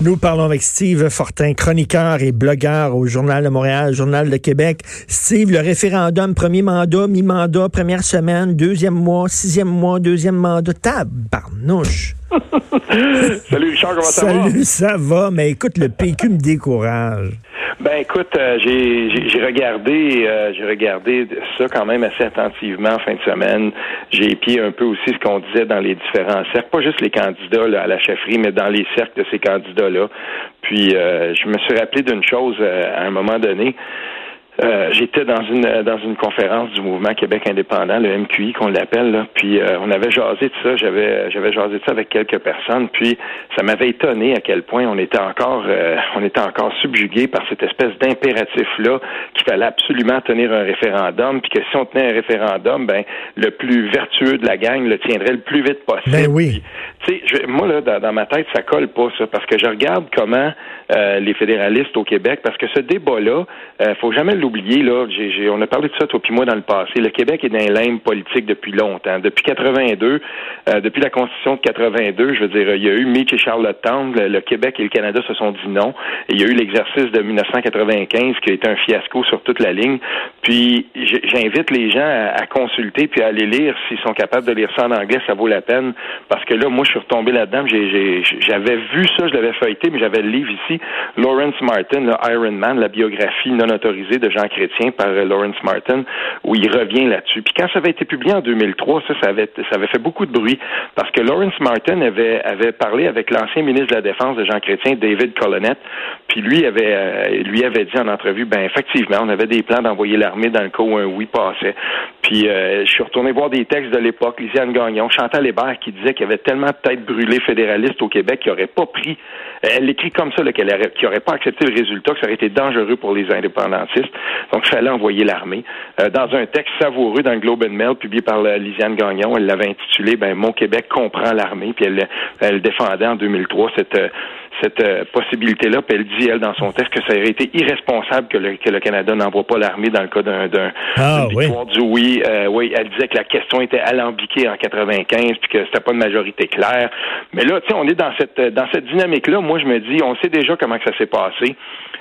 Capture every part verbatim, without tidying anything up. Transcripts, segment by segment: Nous parlons avec Steve Fortin, chroniqueur et blogueur au Journal de Montréal, Journal de Québec. Steve, le référendum, premier mandat, mi-mandat, première semaine, deuxième mois, sixième mois, deuxième mandat, tabarnouche. Salut Richard, comment ça va? Salut, ça va, mais écoute, le P Q me décourage. Ben écoute, euh, j'ai, j'ai, j'ai regardé, euh, j'ai regardé ça quand même assez attentivement en fin de semaine. J'ai épié un peu aussi ce qu'on disait dans les différents cercles, pas juste les candidats là, à la chefferie, mais dans les cercles de ces candidats-là. Puis euh, je me suis rappelé d'une chose euh, à un moment donné. Euh, j'étais dans une dans une conférence du mouvement Québec indépendant, le M Q I qu'on l'appelle là, puis euh, on avait jasé de ça, j'avais j'avais jasé de ça avec quelques personnes, puis ça m'avait étonné à quel point on était encore euh, on était encore subjugué par cette espèce d'impératif là qu'il fallait absolument tenir un référendum, puis que si on tenait un référendum, ben le plus vertueux de la gang le tiendrait le plus vite possible. Ben oui. Tu sais, moi là dans, dans ma tête ça colle pas ça, parce que je regarde comment euh, les fédéralistes au Québec, parce que ce débat là, euh, faut jamais le oublié, là, j'ai, j'ai, on a parlé de ça toi puis moi dans le passé. Le Québec est dans un lème politique depuis longtemps. Depuis quatre-vingt-deux, euh, depuis la Constitution de quatre-vingt-deux, je veux dire, il y a eu Meech et Charlottetown, le, le Québec et le Canada se sont dit non. Et il y a eu l'exercice de dix-neuf cent quatre-vingt-quinze qui a été un fiasco sur toute la ligne. Puis j'invite les gens à, à consulter puis à aller lire s'ils sont capables de lire ça en anglais, ça vaut la peine. Parce que là, moi, je suis retombé là-dedans. J'ai, j'ai, j'avais vu ça, je l'avais feuilleté, mais j'avais le livre ici. Lawrence Martin, le Iron Man, la biographie non autorisée de Jean Jean Chrétien par Lawrence Martin, où il revient là-dessus. Puis quand ça avait été publié en deux mille trois, ça, ça avait, ça avait fait beaucoup de bruit, parce que Lawrence Martin avait, avait parlé avec l'ancien ministre de la Défense de Jean Chrétien, David Colonnette, puis lui avait, lui avait dit en entrevue, ben effectivement, on avait des plans d'envoyer l'armée dans le cas où un oui passait. Puis euh, je suis retourné voir des textes de l'époque, Lisiane Gagnon, Chantal Hébert, qui disait qu'il y avait tellement de têtes brûlées fédéralistes au Québec qu'il n'aurait pas pris, elle l'écrit comme ça, là, qu'elle aurait, qu'il n'aurait pas accepté le résultat, que ça aurait été dangereux pour les indépendantistes. Donc, il fallait envoyer l'armée. Euh, dans un texte savoureux dans le Globe and Mail, publié par la Lisiane Gagnon, elle l'avait intitulé « Ben, mon Québec comprend l'armée », puis elle, elle défendait en deux mille trois cette, cette euh, possibilité-là, puis elle dit, elle, dans son texte, que ça aurait été irresponsable que le, que le Canada n'envoie pas l'armée dans le cas d'un, d'un ah, d'une victoire oui. du oui. Euh, oui, elle disait que la question était alambiquée en quatre-vingt-quinze, puis que c'était pas une majorité claire. Mais là, tu sais, on est dans cette, dans cette dynamique-là. Moi, je me dis, on sait déjà comment que ça s'est passé.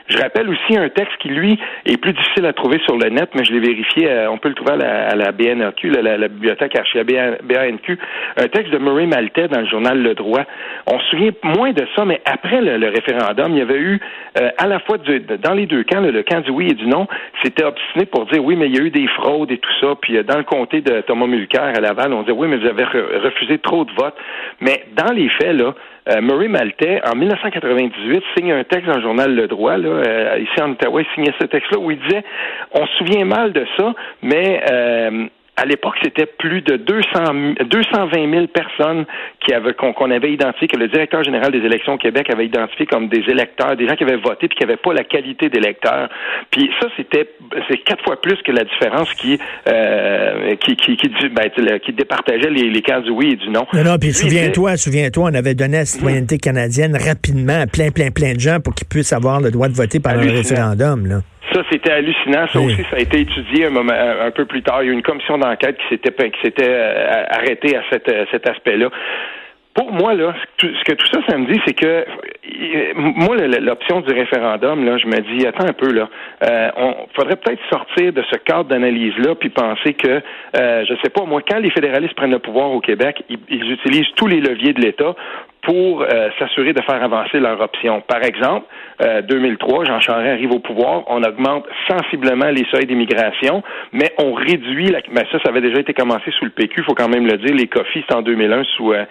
Je rappelle aussi un texte qui, lui, est plus difficile à trouver sur le net, mais je l'ai vérifié, euh, on peut le trouver à la, à la B N R Q, la, la, la bibliothèque archive B A N Q, un texte de Murray Maltais dans le journal Le Droit. On se souvient moins de ça, mais après le, le référendum, il y avait eu, euh, à la fois, du, dans les deux camps, le, le camp du oui et du non, c'était obstiné pour dire, oui, mais il y a eu des fraudes et tout ça, puis euh, dans le comté de Thomas Mulcair à Laval, on disait, oui, mais vous avez re- refusé trop de votes. Mais dans les faits, là, Euh, Murray Maltais, en dix-neuf cent quatre-vingt-dix-huit, signe un texte dans le journal Le Droit, là, euh, ici en Ottawa, il signait ce texte-là où il disait « On se souvient mal de ça, mais... Euh, » À l'époque, c'était plus de deux cent vingt mille personnes qui avaient, qu'on, qu'on avait identifié, que le directeur général des élections au Québec avait identifié comme des électeurs, des gens qui avaient voté puis qui n'avaient pas la qualité d'électeurs. Puis ça, c'était c'est quatre fois plus que la différence qui euh, qui qui qui, ben, qui départageait les, les cas du oui et du non. Non, non. Puis souviens-toi, souviens-toi, on avait donné la citoyenneté mmh. canadienne rapidement à plein, plein, plein de gens pour qu'ils puissent avoir le droit de voter par un référendum, là. Ça, c'était hallucinant. Ça oui. aussi, ça a été étudié un, moment, un peu plus tard. Il y a eu une commission d'enquête qui s'était, qui s'était euh, arrêtée à cet, euh, cet aspect-là. Pour moi, là, ce que tout ça, ça me dit, c'est que moi, l'option du référendum, là, je me dis, attends un peu, là, euh, on faudrait peut-être sortir de ce cadre d'analyse-là, puis penser que, euh, je sais pas, moi, quand les fédéralistes prennent le pouvoir au Québec, ils, ils utilisent tous les leviers de l'État pour euh, s'assurer de faire avancer leur option. Par exemple, euh, deux mille trois, Jean Charest arrive au pouvoir, on augmente sensiblement les seuils d'immigration, mais on réduit la... Ben ça, ça avait déjà été commencé sous le P Q, il faut quand même le dire, les coffees, c'est en deux mille un, sous, euh,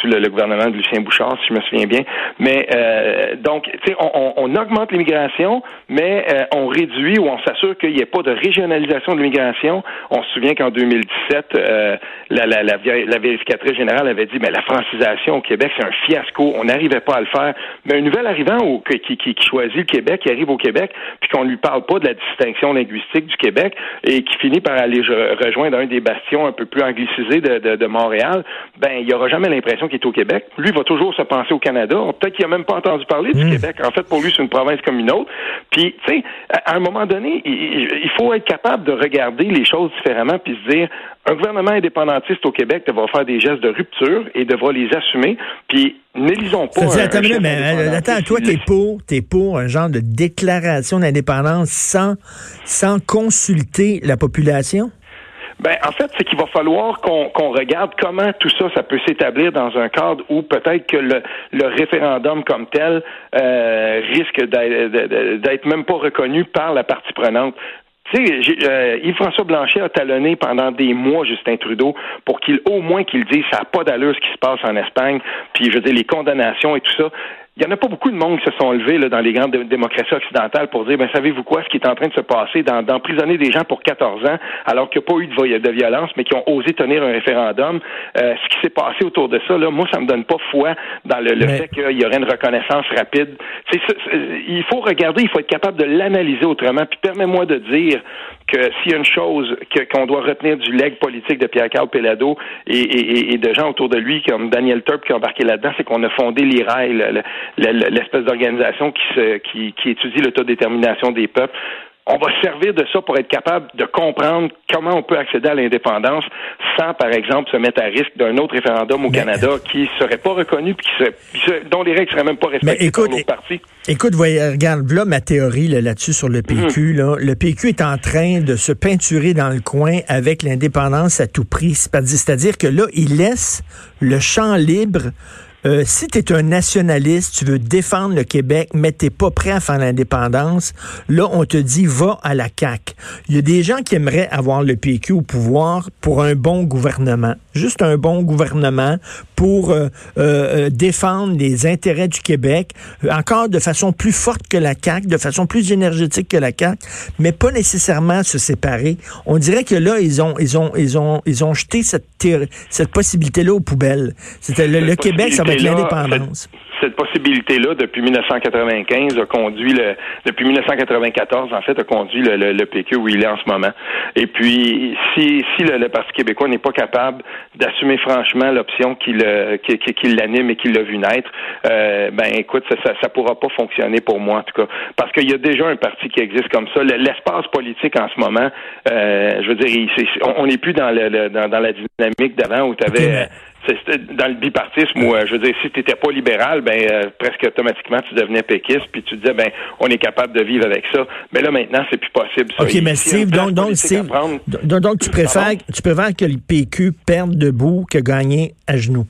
sous le, le gouvernement de Lucien Bouchard, si je me souviens bien. Mais, euh, donc, tu sais, on, on, on augmente l'immigration, mais euh, on réduit ou on s'assure qu'il n'y ait pas de régionalisation de l'immigration. On se souvient qu'en deux mille dix-sept, euh, la, la, la, la vérificatrice générale avait dit, ben, la francisation au Québec, c'est un fiasco. On n'arrivait pas à le faire. Mais un nouvel arrivant au, qui, qui, qui choisit le Québec, qui arrive au Québec, puis qu'on ne lui parle pas de la distinction linguistique du Québec et qui finit par aller rejoindre un des bastions un peu plus anglicisés de, de, de Montréal, ben il n'aura jamais l'impression qu'il est au Québec. Lui va toujours se penser au Canada. Peut-être qu'il n'a même pas entendu parler du mmh. Québec. En fait, pour lui, c'est une province comme une autre. Puis, tu sais, à un moment donné, il, il faut être capable de regarder les choses différemment puis se dire, un gouvernement indépendantiste au Québec devra faire des gestes de rupture et devra les assumer, puis n'élisons pas... Ça dit, attends, mais, attends, toi, t'es pour, t'es pour un genre de déclaration d'indépendance sans, sans consulter la population? Ben, en fait, c'est qu'il va falloir qu'on, qu'on regarde comment tout ça, ça peut s'établir dans un cadre où peut-être que le, le référendum comme tel euh, risque d'être, d'être même pas reconnu par la partie prenante. Tu sais, j'ai, euh, Yves-François Blanchet a talonné pendant des mois Justin Trudeau pour qu'il, au moins qu'il dise, ça n'a pas d'allure ce qui se passe en Espagne, puis je veux dire, les condamnations et tout ça. Il n'y en a pas beaucoup de monde qui se sont levés là, dans les grandes démocraties occidentales pour dire, ben savez-vous quoi, ce qui est en train de se passer, d'en, d'emprisonner des gens pour quatorze ans, alors qu'il n'y a pas eu de, de violence, mais qui ont osé tenir un référendum. Euh, ce qui s'est passé autour de ça, là, moi, ça me donne pas foi dans le, le mais... fait qu'il y aurait une reconnaissance rapide. C'est, c'est, c'est, il faut regarder, il faut être capable de l'analyser autrement. Puis permets-moi de dire que s'il y a une chose que, qu'on doit retenir du legs politique de Pierre-Karl Péladeau et, et, et de gens autour de lui, comme Daniel Turp qui a embarqué là-dedans, c'est qu'on a fondé l'I R A I, le, le, l'espèce d'organisation qui, se, qui, qui étudie l'autodétermination des peuples. On va servir de ça pour être capable de comprendre comment on peut accéder à l'indépendance sans, par exemple, se mettre à risque d'un autre référendum au mais, Canada qui serait pas reconnu puis qui serait, dont les règles seraient même pas respectées écoute, par nos partis. Écoute, voyez, regarde, là, ma théorie là, là-dessus sur le P Q. Mmh. Là, le P Q est en train de se peinturer dans le coin avec l'indépendance à tout prix. C'est-à-dire que là, il laisse le champ libre. Euh, si tu es un nationaliste, tu veux défendre le Québec, mais tu n'es pas prêt à faire l'indépendance, là, on te dit, va à la C A Q. Il y a des gens qui aimeraient avoir le P Q au pouvoir pour un bon gouvernement. Juste un bon gouvernement pour euh, euh, défendre les intérêts du Québec, encore de façon plus forte que la C A Q, de façon plus énergétique que la C A Q, mais pas nécessairement se séparer. On dirait que là, ils ont ils ont, ils ont, ils ont jeté cette, théorie, cette possibilité-là aux poubelles. C'était le, le Québec, ça va l'indépendance. Cette, cette possibilité-là, depuis dix-neuf cent quatre-vingt-quinze, a conduit le, depuis dix-neuf cent quatre-vingt-quatorze, en fait, a conduit le, le, le P Q où il est en ce moment. Et puis, si, si le, le Parti québécois n'est pas capable d'assumer franchement l'option qui, le, qui, qui, qui l'anime et qui l'a vu naître, euh, ben écoute, ça, ça, ça pourra pas fonctionner pour moi, en tout cas. Parce qu'il y a déjà un parti qui existe comme ça. Le, l'espace politique en ce moment, euh, je veux dire, il, c'est, on n'est plus dans, le, le, dans, dans la dynamique d'avant où tu avais... Okay. C'est dans le bipartisme où, je veux dire, si tu n'étais pas libéral, ben euh, presque automatiquement, tu devenais péquiste, puis tu disais, ben on est capable de vivre avec ça. Mais là, maintenant, c'est plus possible. Ça. OK, mais Steve, donc, donc, Steve, prendre... donc, donc tu, préfères, tu préfères que le P Q perde debout que gagner à genoux?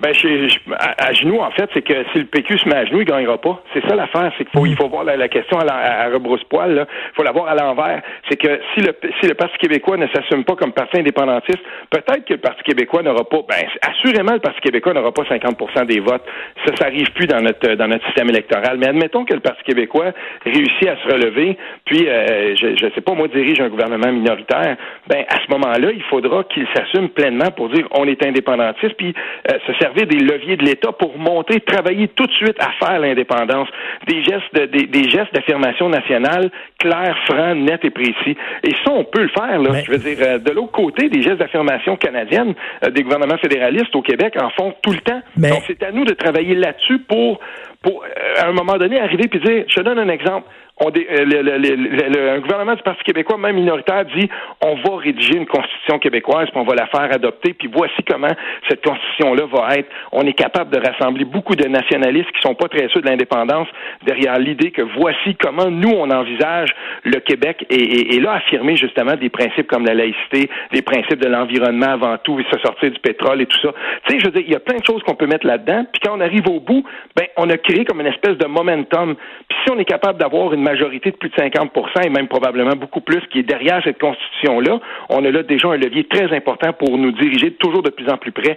Ben, je, je, à, à genoux, en fait, c'est que si le P Q se met à genoux, il gagnera pas. C'est ça l'affaire, c'est qu'il faut, il faut voir la, la question à, à, à rebrousse-poil, là. Il faut la voir à l'envers. C'est que si le, si le Parti québécois ne s'assume pas comme parti indépendantiste, peut-être que le Parti québécois n'aura pas, ben, assurément, le Parti québécois n'aura pas cinquante pour cent des votes. Ça, ça arrive plus dans notre, dans notre système électoral. Mais admettons que le Parti québécois réussit à se relever, puis, euh, je, je sais pas, moi, dirige un gouvernement minoritaire. Ben, à ce moment-là, il faudra qu'il s'assume pleinement pour dire, on est indépendantiste, puis, euh, se servir des leviers de l'État pour monter, travailler tout de suite à faire l'indépendance. Des gestes de, des, des gestes d'affirmation nationale clairs, francs, nets et précis. Et ça, on peut le faire, là. Mais... Je veux dire, de l'autre côté, des gestes d'affirmation canadienne, euh, des gouvernements fédéralistes au Québec en font tout le temps. Mais... Donc, c'est à nous de travailler là-dessus pour, pour euh, à un moment donné, arriver puis dire, je te donne un exemple. On dé, euh, le, le, le, le, le, le gouvernement du Parti québécois, même minoritaire, dit on va rédiger une constitution québécoise, puis on va la faire adopter, puis voici comment cette constitution-là va être. On est capable de rassembler beaucoup de nationalistes qui sont pas très sûrs de l'indépendance derrière l'idée que voici comment nous, on envisage le Québec et, et, et là, affirmer justement des principes comme la laïcité, des principes de l'environnement avant tout, et se sortir du pétrole et tout ça. Tu sais, je veux dire, il y a plein de choses qu'on peut mettre là-dedans, puis quand on arrive au bout, ben on a créé comme une espèce de momentum. Puis si on est capable d'avoir une majorité de plus de cinquante pour cent et même probablement beaucoup plus qui est derrière cette constitution-là, on a là déjà un levier très important pour nous diriger toujours de plus en plus près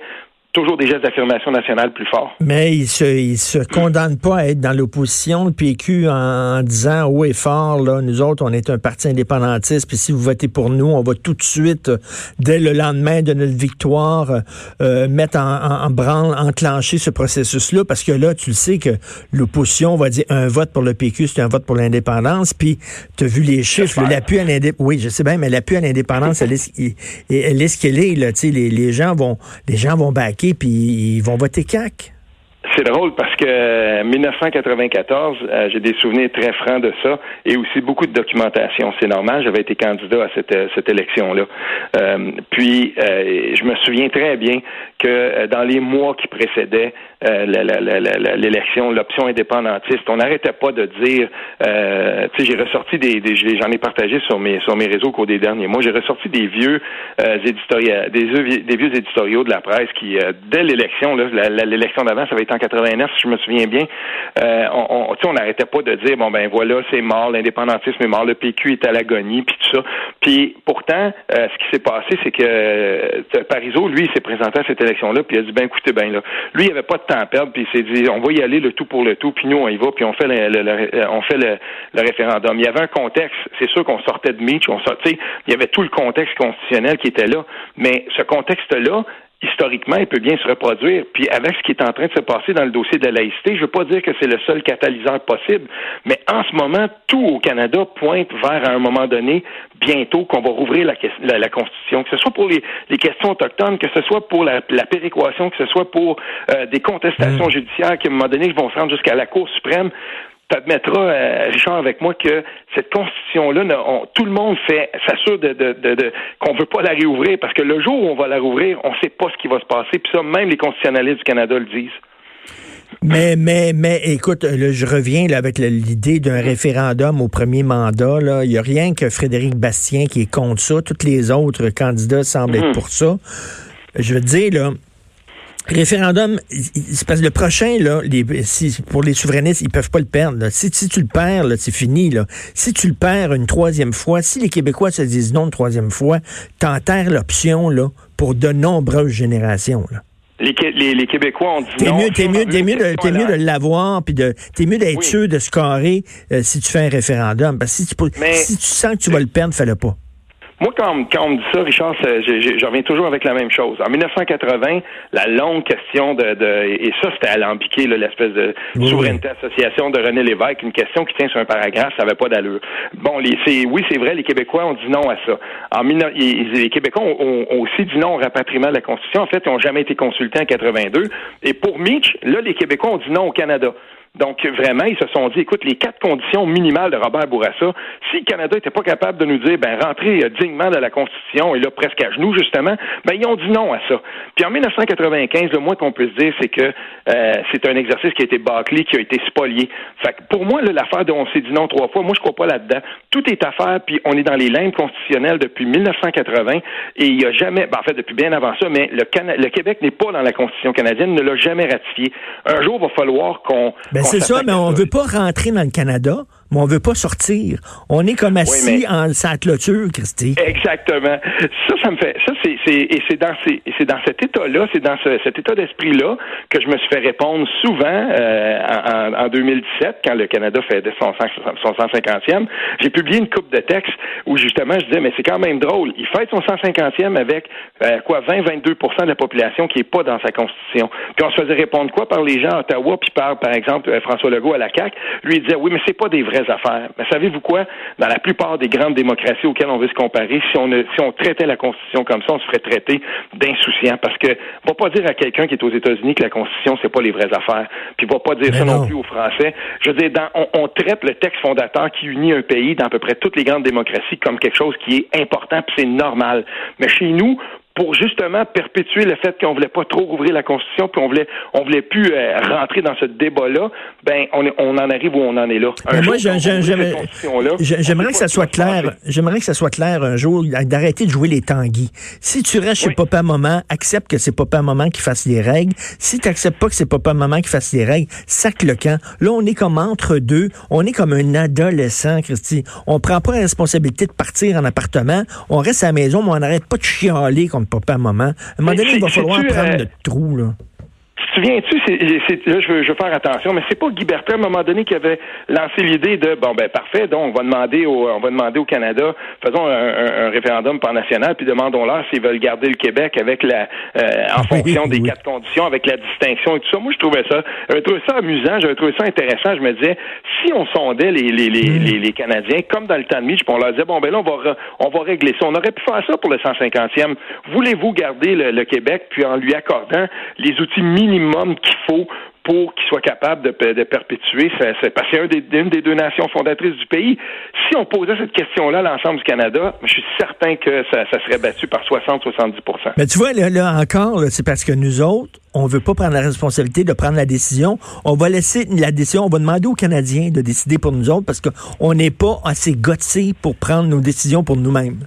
toujours des gestes d'affirmation nationale plus forts. Mais il se, il se condamne pas à être dans l'opposition, le P Q, en, en disant haut et fort, là, nous autres, on est un parti indépendantiste, puis si vous votez pour nous, on va tout de suite, dès le lendemain de notre victoire, euh, mettre en, en, en branle, enclencher ce processus-là, parce que là, tu le sais que l'opposition va dire un vote pour le P Q, c'est un vote pour l'indépendance, puis tu as vu les chiffres, l'appui à l'indépendance, oui, je sais bien, mais l'appui à l'indépendance, elle est, elle est ce qu'elle est, là, tu sais, les, les gens vont, les gens vont baquer, puis ils vont voter C A Q. C'est drôle parce que dix-neuf cent quatre-vingt-quatorze, euh, j'ai des souvenirs très francs de ça et aussi beaucoup de documentation. C'est normal, j'avais été candidat à cette, cette élection-là. Euh, puis, euh, je me souviens très bien que euh, dans les mois qui précédaient euh, la, la, la, la, l'élection, l'option indépendantiste, on n'arrêtait pas de dire, euh, tu sais, j'ai ressorti des, des, j'en ai partagé sur mes sur mes réseaux au cours des derniers mois, j'ai ressorti des vieux euh, éditoriaux, des, des vieux éditoriaux de la presse qui, euh, dès l'élection, là, la, la, l'élection d'avant, ça avait été en quatre-vingt-neuf, si je me souviens bien, euh, on, on, on n'arrêtait pas de dire, bon, ben voilà, c'est mort, l'indépendantisme est mort, le P Q est à l'agonie, puis tout ça. Puis pourtant, euh, ce qui s'est passé, c'est que euh, Parizeau, lui, il s'est présenté à cette élection-là, puis il a dit, ben écoutez, ben là, lui, il avait pas de temps à perdre, puis il s'est dit, on va y aller le tout pour le tout, puis nous, on y va, puis on fait le, le, le, on fait le, le référendum. Il y avait un contexte, c'est sûr qu'on sortait de Meech, on sortait, il y avait tout le contexte constitutionnel qui était là, mais ce contexte-là, historiquement, il peut bien se reproduire. Puis avec ce qui est en train de se passer dans le dossier de la laïcité, je veux pas dire que c'est le seul catalyseur possible, mais en ce moment, tout au Canada pointe vers, à un moment donné, bientôt, qu'on va rouvrir la, la, la Constitution, que ce soit pour les, les questions autochtones, que ce soit pour la, la péréquation, que ce soit pour euh, des contestations mmh. judiciaires qui, à un moment donné, vont se rendre jusqu'à la Cour suprême. T'admettras, euh, Richard, avec moi, que cette constitution-là, on, tout le monde fait, s'assure de, de, de, de, qu'on veut pas la réouvrir, parce que le jour où on va la rouvrir, on sait pas ce qui va se passer, puis ça, même les constitutionnalistes du Canada le disent. Mais, mais, mais, écoute, là, je reviens là, avec l'idée d'un référendum au premier mandat. Là. Il n'y a rien que Frédéric Bastien qui est contre ça. Tous les autres candidats semblent mmh. être pour ça. Je veux te dire, là, référendum, c'est parce que le prochain, là, les, si, pour les souverainistes, ils peuvent pas le perdre. Là. Si, si tu le perds, là, c'est fini. Là. Si tu le perds une troisième fois, si les Québécois se disent non une troisième fois, t'enterres l'option là, pour de nombreuses générations. Là. Les, les, les Québécois ont dit t'es non. Mieux, t'es mieux, t'es mieux, de, t'es mieux de l'avoir, puis de, t'es mieux d'être oui. sûr de se carrer euh, si tu fais un référendum. Parce que si tu, Mais, si tu sens que tu vas le perdre, fais-le pas. Moi, quand, quand on me dit ça, Richard, je reviens toujours avec la même chose. En dix-neuf cent quatre-vingt, la longue question de... de et ça, c'était alambiqué, là, l'espèce de oui. souveraineté-association de René Lévesque, une question qui tient sur un paragraphe, ça n'avait pas d'allure. Bon, les, c'est, oui, c'est vrai, les Québécois ont dit non à ça. En, les Québécois ont, ont, ont aussi dit non au rapatriement de la Constitution. En fait, ils n'ont jamais été consultés en quatre-vingt-deux. Et pour Meech, là, les Québécois ont dit non au Canada. Donc, vraiment, ils se sont dit, écoute, les quatre conditions minimales de Robert Bourassa, si le Canada n'était pas capable de nous dire, ben, rentrer dignement dans la Constitution, et là, presque à genoux, justement, ben, ils ont dit non à ça. Puis en dix-neuf cent quatre-vingt-quinze, le moins qu'on puisse dire, c'est que euh, c'est un exercice qui a été bâclé, qui a été spolié. Fait que pour moi, là, l'affaire dont on s'est dit non trois fois, moi, je crois pas là-dedans. Tout est affaire, puis on est dans les limbes constitutionnelles depuis dix-neuf cent quatre-vingt, et il n'y a jamais, ben, en fait, depuis bien avant ça, mais le, Cana- le Québec n'est pas dans la Constitution canadienne, ne l'a jamais ratifié. Un jour, il va falloir qu'on... Ben, On c'est ça, mais on ne veut pas rentrer dans le Canada, mais on ne veut pas sortir. On est comme assis oui, mais... en sa clôture, Christy. Exactement. Ça, ça me fait... Ça, c'est, c'est, et c'est dans, ces, et c'est dans cet état-là, c'est dans ce, cet état d'esprit-là que je me suis fait répondre souvent euh, en, en deux mille dix-sept, quand le Canada fêtait son, son cent cinquantième. J'ai publié une couple de textes où, justement, je disais, mais c'est quand même drôle. Il fête son cent cinquantième avec, euh, quoi, vingt à vingt-deux pour cent de la population qui n'est pas dans sa Constitution. Puis on se faisait répondre quoi par les gens à Ottawa, puis par, par exemple, François Legault à la C A Q, lui disait, oui, mais c'est pas des vraies affaires. Mais savez-vous quoi? Dans la plupart des grandes démocraties auxquelles on veut se comparer, si on, si on traitait la Constitution comme ça, on se ferait traiter d'insouciant. Parce que, va pas dire à quelqu'un qui est aux États-Unis que la Constitution, c'est pas les vraies affaires. Puis va pas dire mais ça non. non plus aux Français. Je veux dire, dans, on, on traite le texte fondateur qui unit un pays dans à peu près toutes les grandes démocraties comme quelque chose qui est important, puis c'est normal. Mais chez nous, pour justement perpétuer le fait qu'on voulait pas trop rouvrir la Constitution, qu'on voulait, on voulait plus euh, rentrer dans ce débat-là, ben on, est, on en arrive où on en est là. Un moi, jour, je, j'aimerais, j'aimerais que ça soit clair. J'aimerais que ça soit clair un jour d'arrêter de jouer les tanguis. Si tu restes oui. chez papa-maman, accepte que c'est papa-maman qui fasse les règles. Si tu n'acceptes pas que c'est papa-maman qui fasse les règles, sac le camp. Là, on est comme entre deux. On est comme un adolescent, Christy. On prend pas la responsabilité de partir en appartement. On reste à la maison, mais on n'arrête pas de chialer comme comme papa-maman. À un moment donné, il va falloir prendre euh... le trou, là. Souviens-tu, c'est, c'est, là, je veux, je veux faire attention, mais c'est pas Guy Bertrand, à un moment donné, qui avait lancé l'idée de, bon, ben, parfait, donc, on va demander au, on va demander au Canada, faisons un, un, un référendum pan-national, puis demandons-leur s'ils veulent garder le Québec avec la, euh, en fonction des oui. quatre conditions, avec la distinction et tout ça. Moi, je trouvais ça, j'avais trouvé ça amusant, j'avais trouvé ça intéressant. Je me disais, si on sondait les, les, les, mm. les, les Canadiens, comme dans le temps de Meech, puis on leur disait, bon, ben, là, on va, on va régler ça. On aurait pu faire ça pour le cent cinquantième. Voulez-vous garder le, le Québec, puis en lui accordant les outils minimums qu'il faut pour qu'il soit capable de, de perpétuer, c'est, c'est parce que c'est un des, une des deux nations fondatrices du pays. Si on posait cette question-là à l'ensemble du Canada, je suis certain que ça, ça serait battu par soixante à soixante-dix pour cent. Mais tu vois, là, là encore, là, c'est parce que nous autres, on ne veut pas prendre la responsabilité de prendre la décision. On va laisser la décision, on va demander aux Canadiens de décider pour nous autres parce qu'on n'est pas assez gâtés pour prendre nos décisions pour nous-mêmes.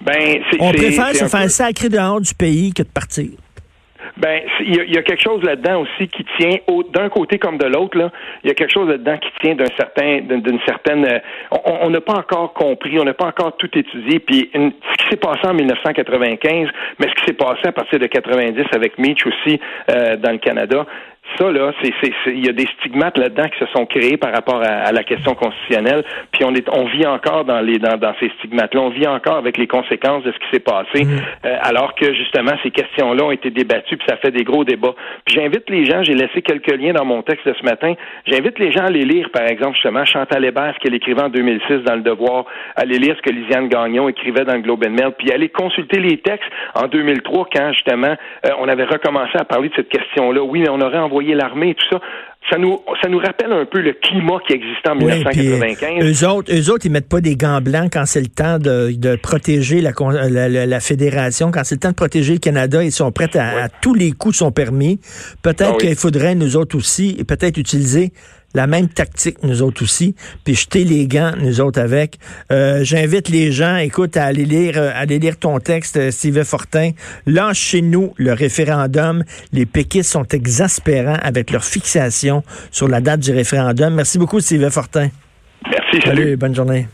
Ben, c'est, on c'est, préfère c'est se faire peu... sacrer dehors du pays que de partir. Ben, il y, y a quelque chose là-dedans aussi qui tient au, d'un côté comme de l'autre. Là, il y a quelque chose là-dedans qui tient d'un certain, d'une, d'une certaine. Euh, on n'a pas encore compris, on n'a pas encore tout étudié. Puis une, ce qui s'est passé en dix-neuf cent quatre-vingt-quinze, mais ce qui s'est passé à partir de quatre-vingt-dix avec Meech aussi euh, dans le Canada. Ça, là, c'est, c'est, c'est, y a des stigmates là-dedans qui se sont créés par rapport à, à la question constitutionnelle, puis on est, on vit encore dans les, dans, dans ces stigmates-là, on vit encore avec les conséquences de ce qui s'est passé, mmh. euh, alors que, justement, ces questions-là ont été débattues, puis ça fait des gros débats. Puis j'invite les gens, j'ai laissé quelques liens dans mon texte de ce matin, j'invite les gens à les lire, par exemple, justement, Chantal Hébert, ce qu'elle écrivait en deux mille six dans Le Devoir, à les lire ce que Lisiane Gagnon écrivait dans le Globe and Mail, puis aller consulter les textes en deux mille trois, quand, justement, euh, on avait recommencé à parler de cette question-là. Oui, mais on aurait envoyé l'armée et tout ça, ça nous, ça nous rappelle un peu le climat qui existait en oui, dix-neuf cent quatre-vingt-quinze. Puis, eux autres, eux autres, ils mettent pas des gants blancs quand c'est le temps de, de protéger la, la, la, la fédération, quand c'est le temps de protéger le Canada, ils sont prêts à, oui. à tous les coups sont permis. Peut-être ah, oui. qu'il faudrait, nous autres aussi, et peut-être utiliser la même tactique, nous autres aussi, puis jeter les gants, nous autres, avec. Euh, j'invite les gens, écoute, à aller lire, à aller lire ton texte, Steve Fortin. Lâche chez nous le référendum. Les péquistes sont exaspérants avec leur fixation sur la date du référendum. Merci beaucoup, Steve Fortin. Merci, salut. Salut, bonne journée.